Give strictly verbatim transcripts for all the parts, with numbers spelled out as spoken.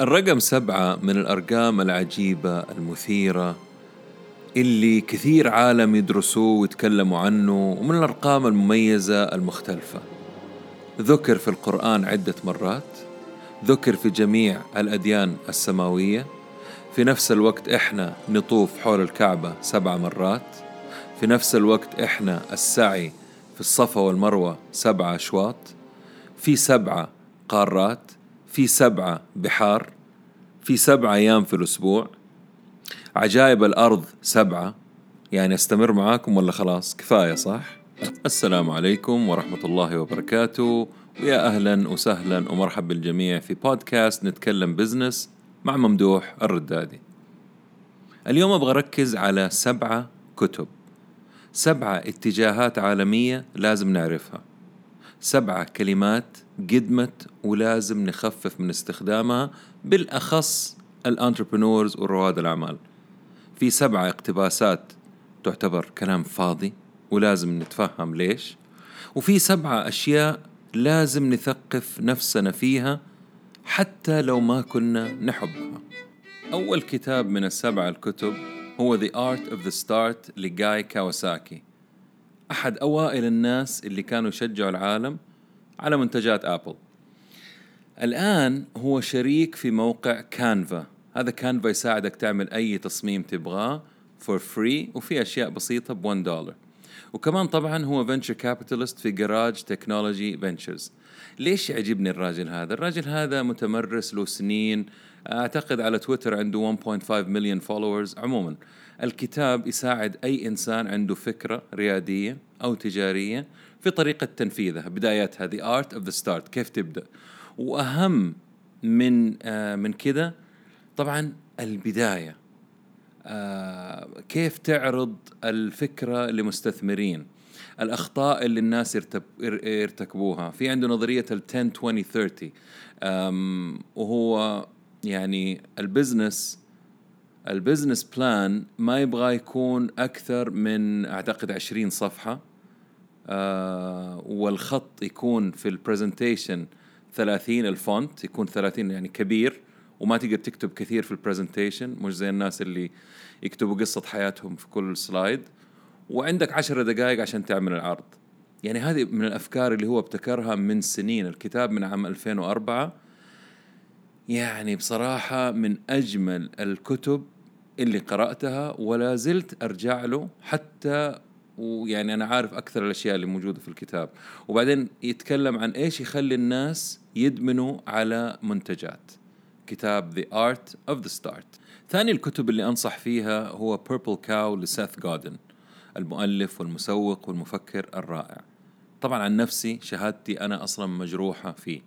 الرقم سبعة من الأرقام العجيبة المثيرة اللي كثير عالم يدرسوه ويتكلموا عنه، ومن الأرقام المميزة المختلفة. ذكر في القرآن عدة مرات، ذكر في جميع الأديان السماوية، في نفس الوقت إحنا نطوف حول الكعبة سبع مرات، في نفس الوقت إحنا السعي في الصفا والمروة سبعة أشواط، في سبعة قارات، في سبعة بحار، في سبعة أيام في الأسبوع، عجائب الأرض سبعة. يعني استمر معاكم ولا خلاص كفاية صح؟ السلام عليكم ورحمة الله وبركاته، ويا أهلا وسهلا ومرحب بالجميع في بودكاست نتكلم بزنس مع ممدوح الردادي. اليوم أبغى أركز على سبعة كتب، سبعة اتجاهات عالمية لازم نعرفها، سبعة كلمات قدمت ولازم نخفف من استخدامها، بالأخص الانتربرنورز ورواد الأعمال. في سبعة اقتباسات تعتبر كلام فاضي ولازم نتفهم ليش، وفي سبعة أشياء لازم نثقف نفسنا فيها حتى لو ما كنا نحبها. أول كتاب من السبعة الكتب هو The Art of the Start لجاي كاواساكي، أحد أوائل الناس اللي كانوا يشجعوا العالم على منتجات آبل. الآن هو شريك في موقع كانفا. هذا كانفا يساعدك تعمل أي تصميم تبغاه for free، وفي أشياء بسيطة بون دولار. وكمان طبعا هو venture capitalist في جارج تكنولوجي ventures. ليش يعجبني الراجل هذا؟ الراجل هذا متمرس له سنين، أعتقد على تويتر عنده واحد فاصلة خمسة مليون followers. عموما الكتاب يساعد أي إنسان عنده فكرة ريادية أو تجارية في طريقة تنفيذها، بدايتها، The Art of the Start، كيف تبدأ. وأهم من آه من كده طبعا البداية، آه كيف تعرض الفكرة لمستثمرين، الأخطاء اللي الناس يرتكبوها. في عنده نظرية عشرة عشرين ثلاثين، وهو يعني البزنس البزنس بلان ما يبغى يكون أكثر من أعتقد عشرين صفحة، آه والخط يكون في البرزنتيشن ثلاثين، الفونت يكون ثلاثين يعني كبير، وما تقدر تكتب كثير في البرزنتيشن، مش زي الناس اللي يكتبوا قصة حياتهم في كل سلايد. وعندك عشر دقائق عشان تعمل العرض. يعني هذه من الأفكار اللي هو ابتكرها من سنين. الكتاب من عام ألفين وأربعة، يعني بصراحة من أجمل الكتب اللي قرأتها، ولا زلت أرجع له حتى، ويعني أنا عارف أكثر الأشياء اللي موجودة في الكتاب. وبعدين يتكلم عن إيش يخلي الناس يدمنوا على منتجات. كتاب The Art of the Start. ثاني الكتب اللي أنصح فيها هو Purple Cow لسيث جودن، المؤلف والمسوق والمفكر الرائع. طبعا عن نفسي شهادتي أنا أصلا مجروحة فيه،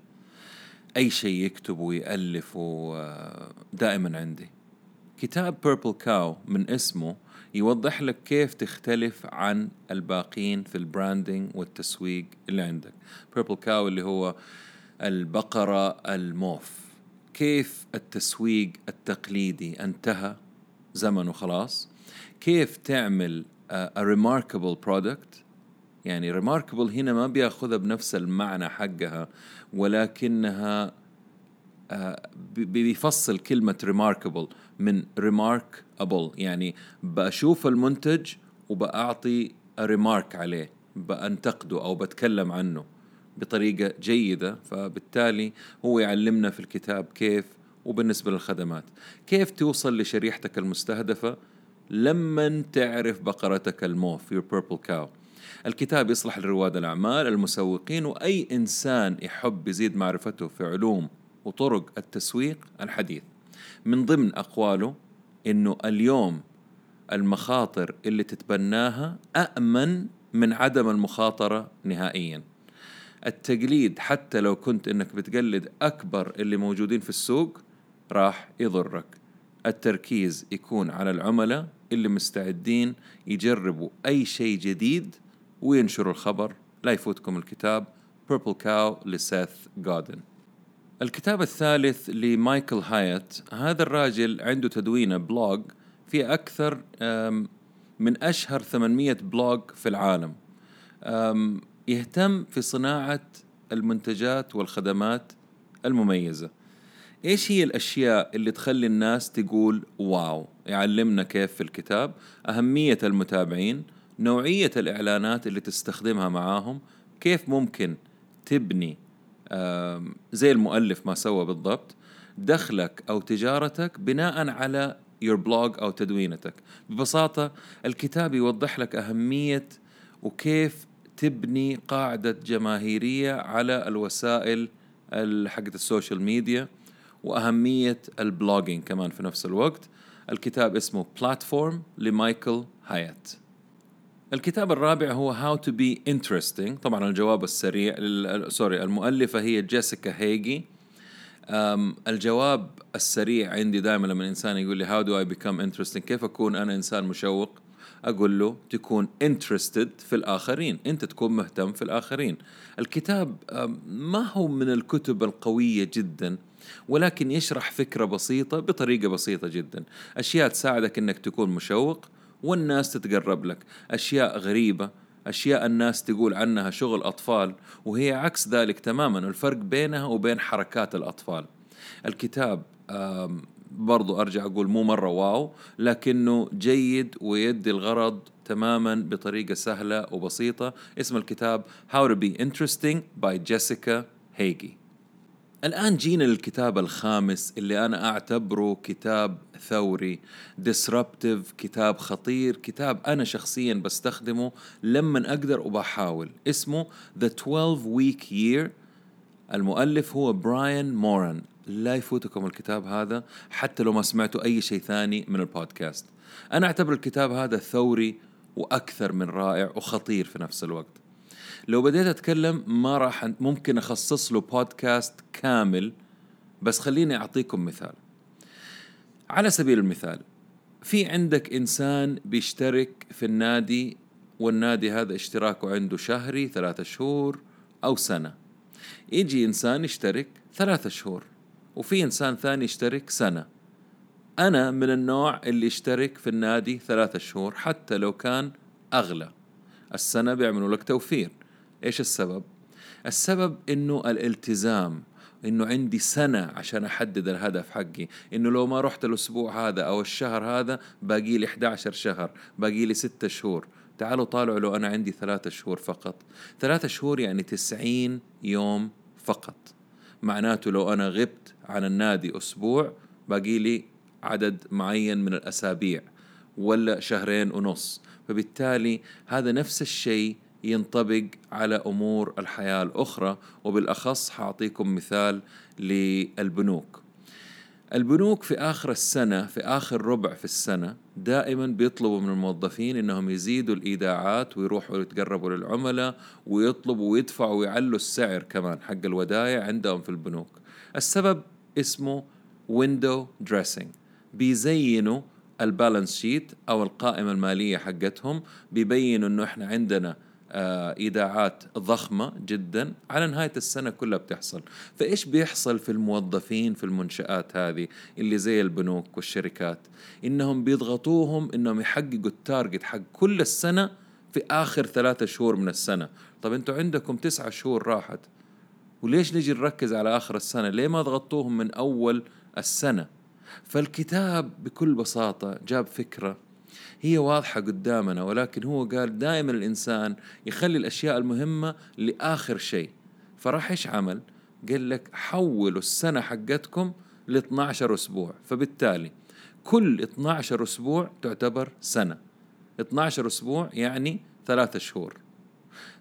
أي شيء يكتب ويألف دائما عندي. كتاب Purple Cow من اسمه يوضح لك كيف تختلف عن الباقين في البراندينج والتسويق اللي عندك. Purple Cow اللي هو البقرة الموف، كيف التسويق التقليدي انتهى زمنه خلاص، كيف تعمل a remarkable product. يعني remarkable هنا ما بياخذها بنفس المعنى حقها، ولكنها بيفصل كلمة remarkable من remarkable، يعني بشوف المنتج وبأعطي remark عليه، بأنتقده أو بتكلم عنه بطريقة جيدة. فبالتالي هو يعلمنا في الكتاب كيف. وبالنسبة للخدمات، كيف توصل لشريحتك المستهدفة لما تعرف بقرتك الموف، your purple cow. الكتاب يصلح لرواد الأعمال، المسوقين، وأي إنسان يحب يزيد معرفته في علوم وطرق التسويق الحديث. من ضمن أقواله إنه اليوم المخاطر اللي تتبناها أأمن من عدم المخاطرة نهائياً. التقليد حتى لو كنت إنك بتقلد أكبر اللي موجودين في السوق راح يضرك. التركيز يكون على العملاء اللي مستعدين يجربوا أي شيء جديد وينشروا الخبر. لا يفوتكم الكتاب Purple Cow لسيث جودن. الكتاب الثالث لمايكل هايت. هذا الراجل عنده تدوينة بلوج فيه أكثر من أشهر ثمانمية بلوج في العالم، يهتم في صناعة المنتجات والخدمات المميزة. إيش هي الأشياء اللي تخلي الناس تقول واو؟ يعلمنا كيف في الكتاب أهمية المتابعين، نوعية الإعلانات اللي تستخدمها معاهم، كيف ممكن تبني زي المؤلف ما سوى بالضبط دخلك أو تجارتك بناء على your blog أو تدوينتك. ببساطة الكتاب يوضح لك أهمية وكيف تبني قاعدة جماهيرية على الوسائل حقت السوشيال ميديا، وأهمية البلوجينج كمان في نفس الوقت. الكتاب اسمه Platform لمايكل هايات. الكتاب الرابع هو How to be interesting. طبعا الجواب السريع سوري المؤلفة هي جيسيكا هاجي. الجواب السريع عندي دائما لما الإنسان يقول لي How do I become interesting، كيف أكون أنا إنسان مشوق، أقول له تكون interested في الآخرين، أنت تكون مهتم في الآخرين. الكتاب ما هو من الكتب القوية جدا، ولكن يشرح فكرة بسيطة بطريقة بسيطة جدا، أشياء تساعدك أنك تكون مشوق والناس تتقرب لك، أشياء غريبة، أشياء الناس تقول عنها شغل أطفال وهي عكس ذلك تماما، الفرق بينها وبين حركات الأطفال. الكتاب برضو أرجع أقول مو مرة واو، لكنه جيد ويدي الغرض تماما بطريقة سهلة وبسيطة. اسم الكتاب How to be interesting by Jessica Hagee. الآن جينا للكتاب الخامس اللي أنا أعتبره كتاب ثوري، disruptive، كتاب خطير، كتاب أنا شخصياً بستخدمه لما أقدر وبحاول، اسمه The twelve week year. المؤلف هو براين موران. لا يفوتكم الكتاب هذا حتى لو ما سمعتوا أي شيء ثاني من البودكاست. أنا أعتبر الكتاب هذا ثوري وأكثر من رائع وخطير في نفس الوقت. لو بديت أتكلم ما راح ممكن أخصص له بودكاست كامل، بس خليني أعطيكم مثال. على سبيل المثال، في عندك إنسان بيشترك في النادي، والنادي هذا اشتراكه عنده شهري، ثلاثة شهور أو سنة. يجي إنسان يشترك ثلاثة شهور، وفي إنسان ثاني يشترك سنة. أنا من النوع اللي يشترك في النادي ثلاثة شهور حتى لو كان أغلى. السنة بيعملوا لك توفير. إيش السبب؟ السبب إنه الالتزام، إنه عندي سنة عشان أحدد الهدف حقي، إنه لو ما رحت الأسبوع هذا أو الشهر هذا باقي لي أحد عشر شهر، باقي لي ستة شهور. تعالوا طالعوا لو أنا عندي ثلاثة شهور فقط، ثلاثة شهور يعني تسعين يوم فقط. معناته لو أنا غبت عن النادي أسبوع باقي لي عدد معين من الأسابيع، ولا شهرين ونص. فبالتالي هذا نفس الشيء ينطبق على أمور الحياة الأخرى، وبالأخص حاعطيكم مثال للبنوك. البنوك في آخر السنة، في آخر ربع في السنة، دائما بيطلبوا من الموظفين إنهم يزيدوا الإيداعات ويروحوا يتقربوا للعملاء ويطلبوا ويدفعوا ويعلوا السعر كمان حق الودائع عندهم في البنوك. السبب اسمه window dressing. بيزينوا البالانس شيت أو القائمة المالية حقتهم، بيبينوا إنه إحنا عندنا إيداعات ضخمة جدا، على نهاية السنة كلها بتحصل. فإيش بيحصل في الموظفين في المنشآت هذه اللي زي البنوك والشركات؟ إنهم بيضغطوهم إنهم يحققوا التارجت حق كل السنة في آخر ثلاثة شهور من السنة. طب أنتوا عندكم تسعة شهور راحت، وليش نجي نركز على آخر السنة؟ ليه ما ضغطوهم من أول السنة؟ فالكتاب بكل بساطة جاب فكرة هي واضحة قدامنا، ولكن هو قال دائما الإنسان يخلي الأشياء المهمة لآخر شيء. فراح إيش عمل؟ قال لك حولوا السنة حقتكم ل اثنا عشر أسبوع. فبالتالي كل اثنا عشر أسبوع تعتبر سنة، اثنا عشر أسبوع يعني ثلاثة شهور،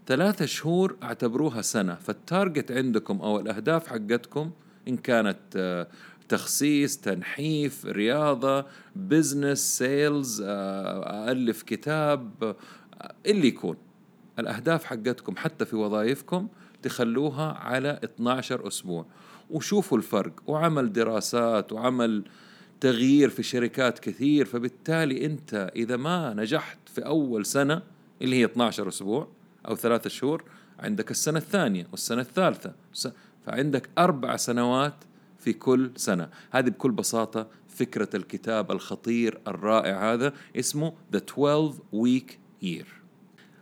ثلاثة شهور اعتبروها سنة. فالتارجت عندكم أو الأهداف حقتكم، إن كانت تخصيص، تنحيف، رياضة، بزنس، سيلز، ألف كتاب، اللي يكون الأهداف حقتكم حتى في وظائفكم تخلوها على اثنا عشر أسبوع، وشوفوا الفرق. وعمل دراسات وعمل تغيير في شركات كثير. فبالتالي أنت إذا ما نجحت في أول سنة اللي هي اثنا عشر أسبوع أو ثلاثة شهور، عندك السنة الثانية والسنة الثالثة، فعندك أربع سنوات في كل سنة. هذه بكل بساطة فكرة الكتاب الخطير الرائع هذا، اسمه The twelve week year.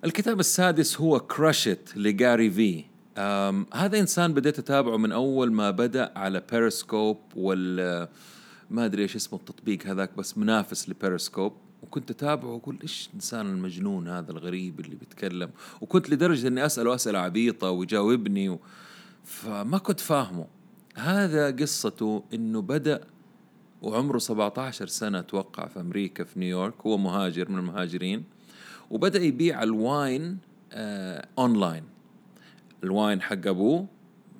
الكتاب السادس هو Crush It لجاري في. هذا إنسان بديت أتابعه من أول ما بدأ على بيريسكوب وال ما أدري إيش اسمه التطبيق هذاك بس منافس لبيريسكوب، وكنت أتابعه وأقول إيش إنسان المجنون هذا الغريب اللي بيتكلم، وكنت لدرجة إني أسأله أسئلة عبيطة ويجاوبني و... فما كنت فاهمه. هذا قصته إنه بدأ وعمره سبعة عشر سنة أتوقع في أمريكا في نيويورك، هو مهاجر من المهاجرين، وبدأ يبيع الواين آه أونلاين، الواين حق أبوه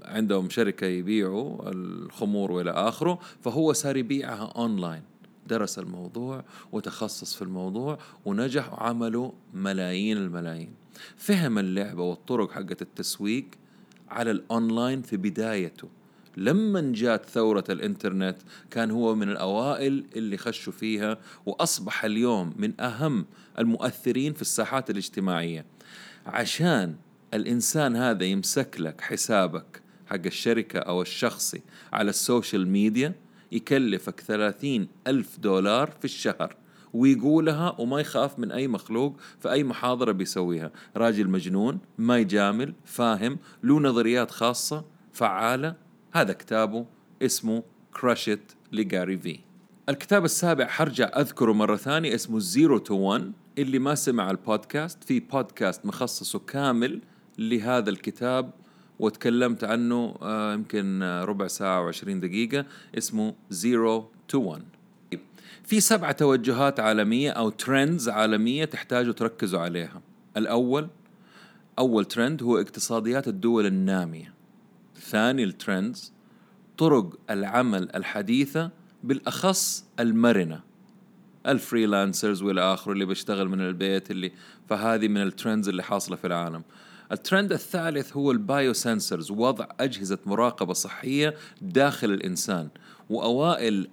عندهم شركة يبيعوا الخمور وإلى آخره، فهو صار يبيعها أونلاين. درس الموضوع وتخصص في الموضوع ونجح وعملوا ملايين الملايين. فهم اللعبة والطرق حقة التسويق على الأونلاين في بدايته. لما جات ثورة الإنترنت كان هو من الأوائل اللي خشوا فيها، وأصبح اليوم من أهم المؤثرين في الساحات الاجتماعية، عشان الإنسان هذا يمسك لك حسابك حق الشركة أو الشخصي على السوشيال ميديا يكلفك ثلاثين ألف دولار في الشهر، ويقولها وما يخاف من أي مخلوق في أي محاضرة بيسويها. راجل مجنون ما يجامل، فاهم، له نظريات خاصة، فعالة. هذا كتابه اسمه كراشت لجاري في. الكتاب السابع حرجع أذكره مرة ثانية اسمه زيرو تو وان. اللي ما سمع البودكاست، في بودكاست مخصصه كامل لهذا الكتاب وتكلمت عنه آه يمكن ربع ساعة وعشرين دقيقة، اسمه زيرو تو وان. في سبعة توجهات عالمية أو ترندز عالمية تحتاجوا تركزوا عليها. الأول، أول ترند هو اقتصاديات الدول النامية. ثاني الترند طرق العمل الحديثة، بالأخص المرنة، الفريلانسرز والآخر اللي بيشتغل من البيت اللي، فهذه من الترندز اللي حاصلة في العالم. الترند الثالث هو البايو سنسرز، وضع أجهزة مراقبة صحية داخل الإنسان. وأوائل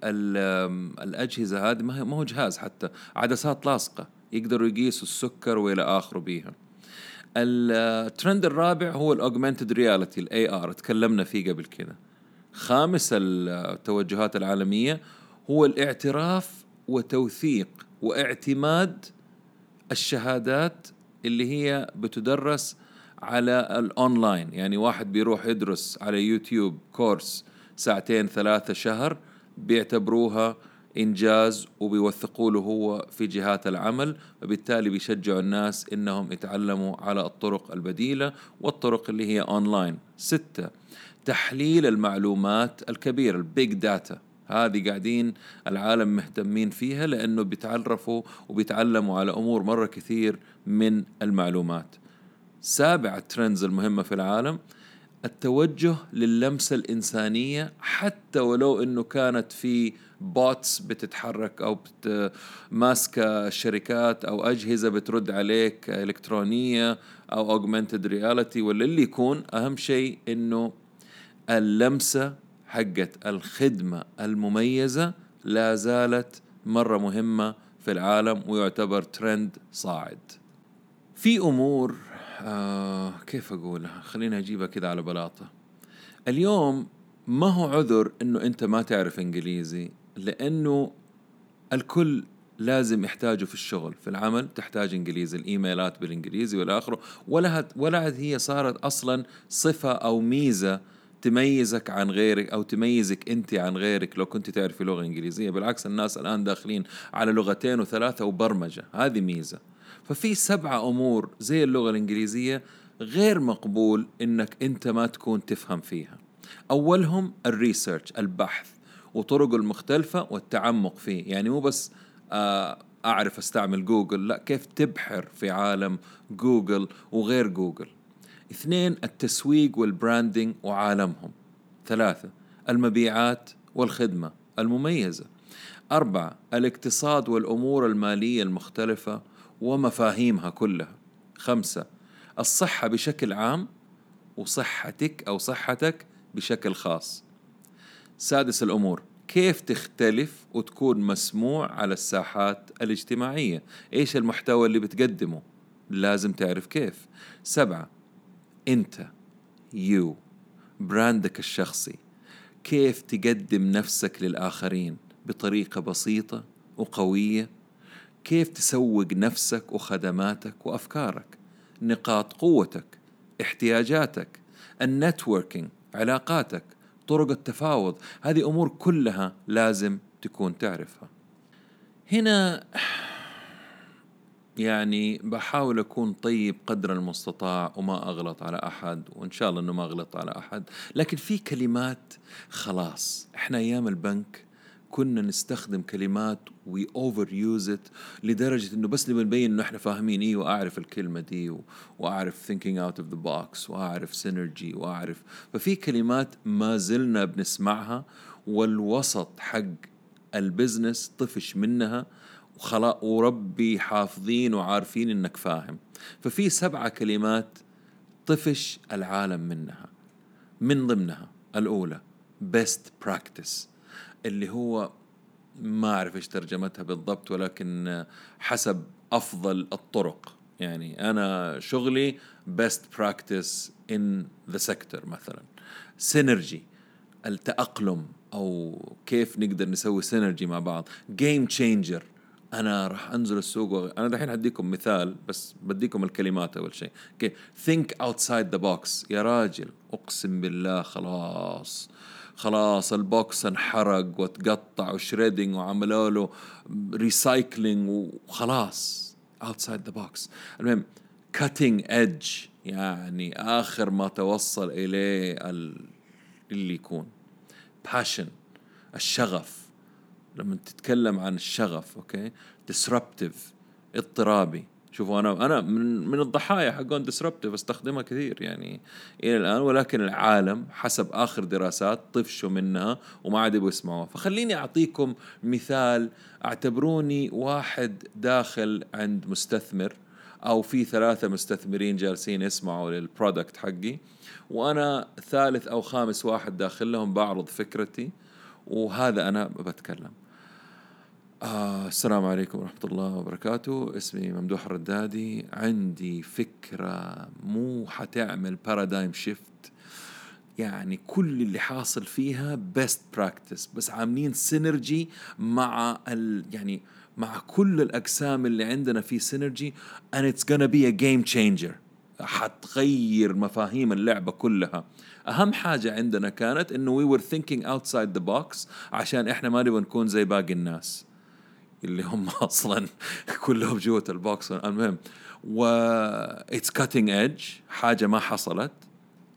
الأجهزة هذه ما هو جهاز، حتى عدسات لاصقة يقدروا يقيسوا السكر وإلى آخره بيها. الترند الرابع هو الأوغمانتد رياليتي، الاي ار، تكلمنا فيه قبل كده. خامس التوجهات العالمية هو الاعتراف وتوثيق واعتماد الشهادات اللي هي بتدرس على الأونلاين. يعني واحد بيروح يدرس على يوتيوب كورس ساعتين ثلاثة شهر، بيعتبروها إنجاز وبيوثقوا له هو في جهات العمل، وبالتالي بيشجعوا الناس إنهم يتعلموا على الطرق البديلة والطرق اللي هي أونلاين. ستة، تحليل المعلومات الكبيرة، البيج داتا. هذه قاعدين العالم مهتمين فيها لأنه بيتعرفوا وبيتعلموا على أمور مرة كثير من المعلومات. سابع الترندز المهمة في العالم، التوجه لللمسة الإنسانية، حتى ولو أنه كانت في بوتس بتتحرك أو ماسكة شركات أو أجهزة بترد عليك إلكترونية أو أوغمانتد رياليتي ولا اللي يكون. أهم شيء أنه اللمسة حقت الخدمة المميزة لا زالت مرة مهمة في العالم ويعتبر ترند صاعد. في أمور آه كيف أقولها، خلينا أجيبها كده على بلاطة. اليوم ما هو عذر أنه أنت ما تعرف إنجليزي، لأنه الكل لازم يحتاجه في الشغل، في العمل تحتاج إنجليزي، الإيميلات بالإنجليزي والآخر. ولا ولا هي صارت أصلا صفة أو ميزة تميزك عن غيرك أو تميزك أنت عن غيرك لو كنت تعرفي لغة إنجليزية. بالعكس، الناس الآن داخلين على لغتين وثلاثة وبرمجة، هذه ميزة. ففي سبعة أمور زي اللغة الإنجليزية غير مقبول إنك أنت ما تكون تفهم فيها. أولهم الريسيرش، البحث وطرقه المختلفة والتعمق فيه. يعني مو بس أعرف أستعمل جوجل، لا، كيف تبحر في عالم جوجل وغير جوجل. اثنين، التسويق والبراندينج وعالمهم. ثلاثة، المبيعات والخدمة المميزة. أربعة، الاقتصاد والأمور المالية المختلفة ومفاهيمها كلها. خمسة، الصحة بشكل عام وصحتك أو صحتك بشكل خاص. سادس الأمور، كيف تختلف وتكون مسموع على الساحات الاجتماعية، إيش المحتوى اللي بتقدمه، لازم تعرف كيف. سبعة، أنت يو براندك الشخصي، كيف تقدم نفسك للآخرين بطريقة بسيطة وقوية، كيف تسوق نفسك وخدماتك وأفكارك، نقاط قوتك، احتياجاتك، النتوركينج، علاقاتك، طرق التفاوض، هذه أمور كلها لازم تكون تعرفها. هنا يعني بحاول أكون طيب قدر المستطاع وما أغلط على أحد، وإن شاء الله أنه ما أغلط على أحد، لكن في كلمات خلاص إحنا أيام البنك كنا نستخدم كلمات we overuse it لدرجة أنه بس نبين بنبين أنه إحنا فاهمين إيه، وأعرف الكلمة دي، وأعرف thinking out of the box، وأعرف synergy، وأعرف ففي كلمات ما زلنا بنسمعها، والوسط حق البزنس طفش منها وخلاص، وربي حافظين وعارفين إنك فاهم. ففي سبعة كلمات طفش العالم منها، من ضمنها الأولى best practice، اللي هو ما أعرف إيش ترجمتها بالضبط، ولكن حسب أفضل الطرق. يعني أنا شغلي best practice in the sector مثلا. synergy، التأقلم أو كيف نقدر نسوي synergy مع بعض. game changer، أنا رح أنزل السوق و... أنا دحين هديكم مثال، بس بديكم الكلمات أول شيء. okay. think outside the box، يا راجل أقسم بالله خلاص خلاص البوكس انحرق وتقطع وشريدنج وعملوا له ريسايكلينج وخلاص outside the box. المهم cutting edge، يعني آخر ما توصل إليه ال... اللي يكون passion، الشغف، لما تتكلم عن الشغف. اوكي disruptive، اضطرابي. شوفوا انا انا من من الضحايا حقون disruptive، استخدمها كثير يعني الى الان، ولكن العالم حسب اخر دراسات طفشوا منها وما عاد يبغوا يسمعوها. فخليني اعطيكم مثال، اعتبروني واحد داخل عند مستثمر، او في ثلاثه مستثمرين جالسين يسمعوا للبرودكت حقي، وانا ثالث او خامس واحد داخل لهم بعرض فكرتي، وهذا انا بتكلم. آه، السلام عليكم ورحمة الله وبركاته، اسمي ممدوح الردادي، عندي فكرة مو حتعمل بارادايم شيفت، يعني كل اللي حاصل فيها best practice، بس عاملين سينرجي مع ال... يعني مع كل الأقسام اللي عندنا في سينرجي، and it's gonna be a game changer، حتغير مفاهيم اللعبة كلها. أهم حاجة عندنا كانت إنه we were thinking outside the box، عشان إحنا ما نبغى نكون زي باقي الناس اللي هم أصلاً كلهم جوة البوكس. المهم وit's cutting edge، حاجة ما حصلت.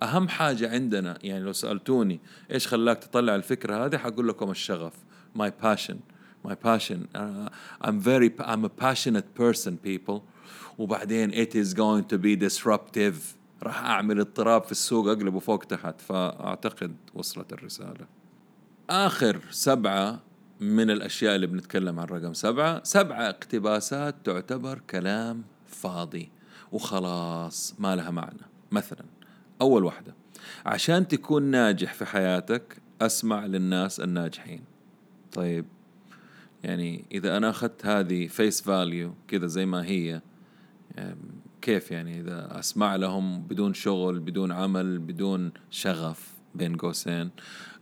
أهم حاجة عندنا، يعني لو سألتوني إيش خلاك تطلع الفكرة هذه، حقول لكم الشغف، my passion my passion uh, I'm very I'm a passionate person people. وبعدين it is going to be disruptive، راح أعمل اضطراب في السوق، أقلبه فوق تحت. فأعتقد وصلت الرسالة. آخر سبعة من الأشياء اللي بنتكلم عن رقم سبعة، سبعة اقتباسات تعتبر كلام فاضي وخلاص ما لها معنى. مثلا أول واحدة، عشان تكون ناجح في حياتك أسمع للناس الناجحين. طيب يعني إذا أنا أخذت هذه face value كذا زي ما هي، كيف يعني إذا أسمع لهم بدون شغل، بدون عمل، بدون شغف بين قوسين،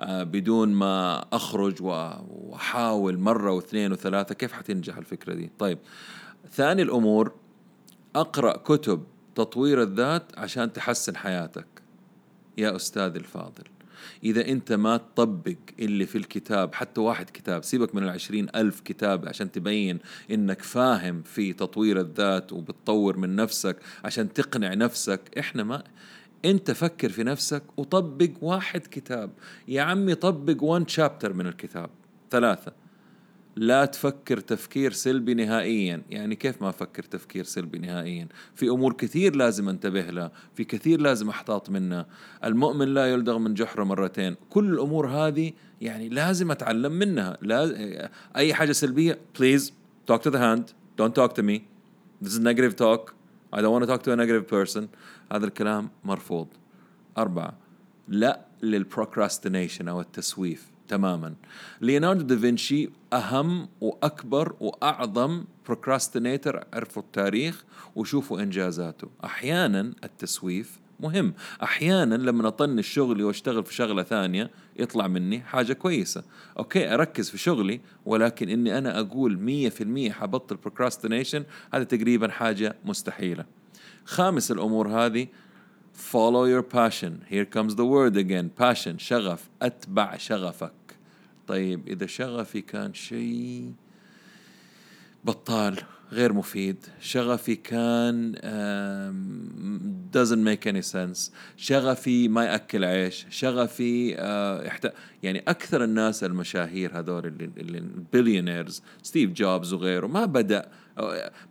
بدون ما أخرج وأحاول مرة واثنين وثلاثة، كيف حتنجح الفكرة دي؟ طيب ثاني الأمور، أقرأ كتب تطوير الذات عشان تحسن حياتك. يا أستاذ الفاضل، إذا أنت ما تطبق اللي في الكتاب، حتى واحد كتاب، سيبك من العشرين ألف كتاب عشان تبين إنك فاهم في تطوير الذات وبتطور من نفسك عشان تقنع نفسك، إحنا ما أنت فكر في نفسك وطبق واحد كتاب يا عمي، طبق وان شابتر من الكتاب. ثلاثة، لا تفكر تفكير سلبي نهائيا. يعني كيف ما أفكر تفكير سلبي نهائيا؟ في أمور كثير لازم أنتبه لها، في كثير لازم أحتاط منها. المؤمن لا يلدغ من جحره مرتين. كل الأمور هذه يعني لازم أتعلم منها. لا أي حاجة سلبية please talk to the hand, don't talk to me, this is negative talk, I don't want to talk to a negative person. هذا الكلام مرفوض. أربعة، لا للprocrastination أو التسويف تماما. ليوناردو دافنشي أهم وأكبر وأعظم procrastinator عرفوا التاريخ، وشوفوا إنجازاته. أحيانا التسويف مهم، أحيانا لما أطنش شغلي وأشتغل في شغلة ثانية يطلع مني حاجة كويسة. أوكي أركز في شغلي، ولكن إني أنا أقول مية في المية حبطل procrastination، هذا تقريبا حاجة مستحيلة. خامس الأمور هذه، follow your passion, here comes the word again, passion, شغف, أتبع شغفك. طيب إذا شغفي كان شيء بطال غير مفيد, شغفي كان um, doesn't make any sense, شغفي ما يأكل عيش, شغفي uh, احت... يعني أكثر الناس المشاهير هذول اللي البليونيرز ستيف جوبز وغيره ما بدأ,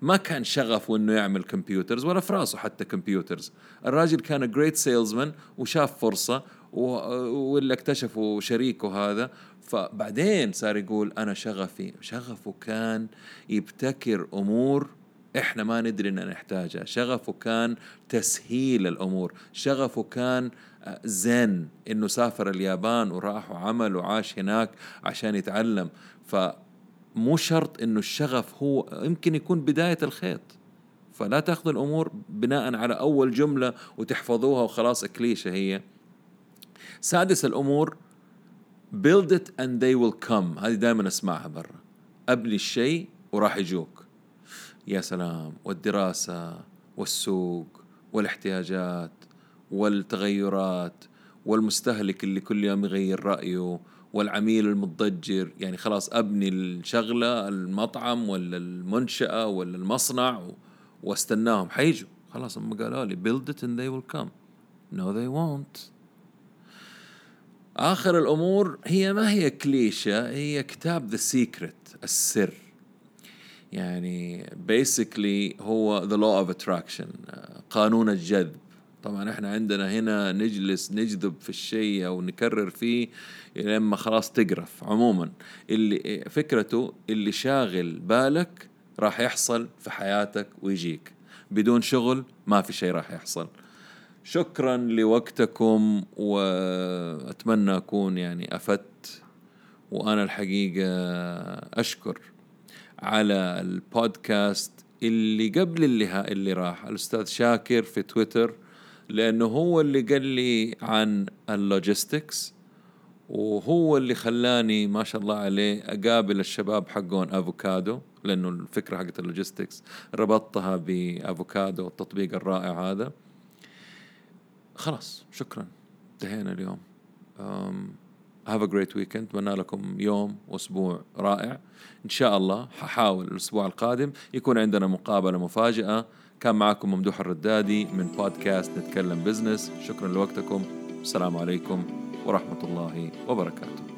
ما كان شغف إنه يعمل كمبيوترز ولا في راسه حتى كمبيوترز. الراجل كان great salesman وشاف فرصة واللي اكتشفوا شريكه هذا, فبعدين صار يقول أنا شغفي, شغفه كان يبتكر أمور إحنا ما ندري إن نحتاجها, شغفه كان تسهيل الأمور, شغفه كان زين إنه سافر اليابان وراح وعمل وعاش هناك عشان يتعلم. فمو شرط إنه الشغف هو, يمكن يكون بداية الخيط, فلا تأخذ الأمور بناء على أول جملة وتحفظوها وخلاص كليشة هي. سادس الأمور build it and they will come, هذه دائما اسمعها برا, أبني الشيء وراح يجوك. يا سلام, والدراسة والسوق والاحتياجات والتغيرات والمستهلك اللي كل يوم يغير رأيه والعميل المتضجر, يعني خلاص أبني الشغلة, المطعم ولا المنشأة ولا المصنع واستناهم حيجوا. خلاص هم قالوا لي build it and they will come, no they won't. آخر الأمور هي ما هي كليشة, هي كتاب The Secret, السر, يعني basically هو The Law of Attraction, قانون الجذب. طبعا احنا عندنا هنا نجلس نجذب في الشيء أو نكرر فيه لما خلاص تقرف. عموما اللي فكرته اللي شاغل بالك راح يحصل في حياتك ويجيك, بدون شغل ما في شيء راح يحصل. شكرا لوقتكم, وأتمنى أكون يعني أفدت. وأنا الحقيقة أشكر على البودكاست اللي قبل اللي, اللي راح الأستاذ شاكر في تويتر, لأنه هو اللي قال لي عن اللوجيستكس, وهو اللي خلاني ما شاء الله عليه أقابل الشباب حقون أفوكادو, لأنه الفكرة حقت اللوجيستكس ربطتها بأفوكادو والتطبيق الرائع هذا. خلاص شكرا, انتهينا اليوم. um, have a great weekend, اتمنى لكم يوم واسبوع رائع ان شاء الله. هحاول الاسبوع القادم يكون عندنا مقابلة مفاجئة. كان معكم ممدوح الردادي من بودكاست نتكلم بزنس, شكرا لوقتكم, السلام عليكم ورحمة الله وبركاته.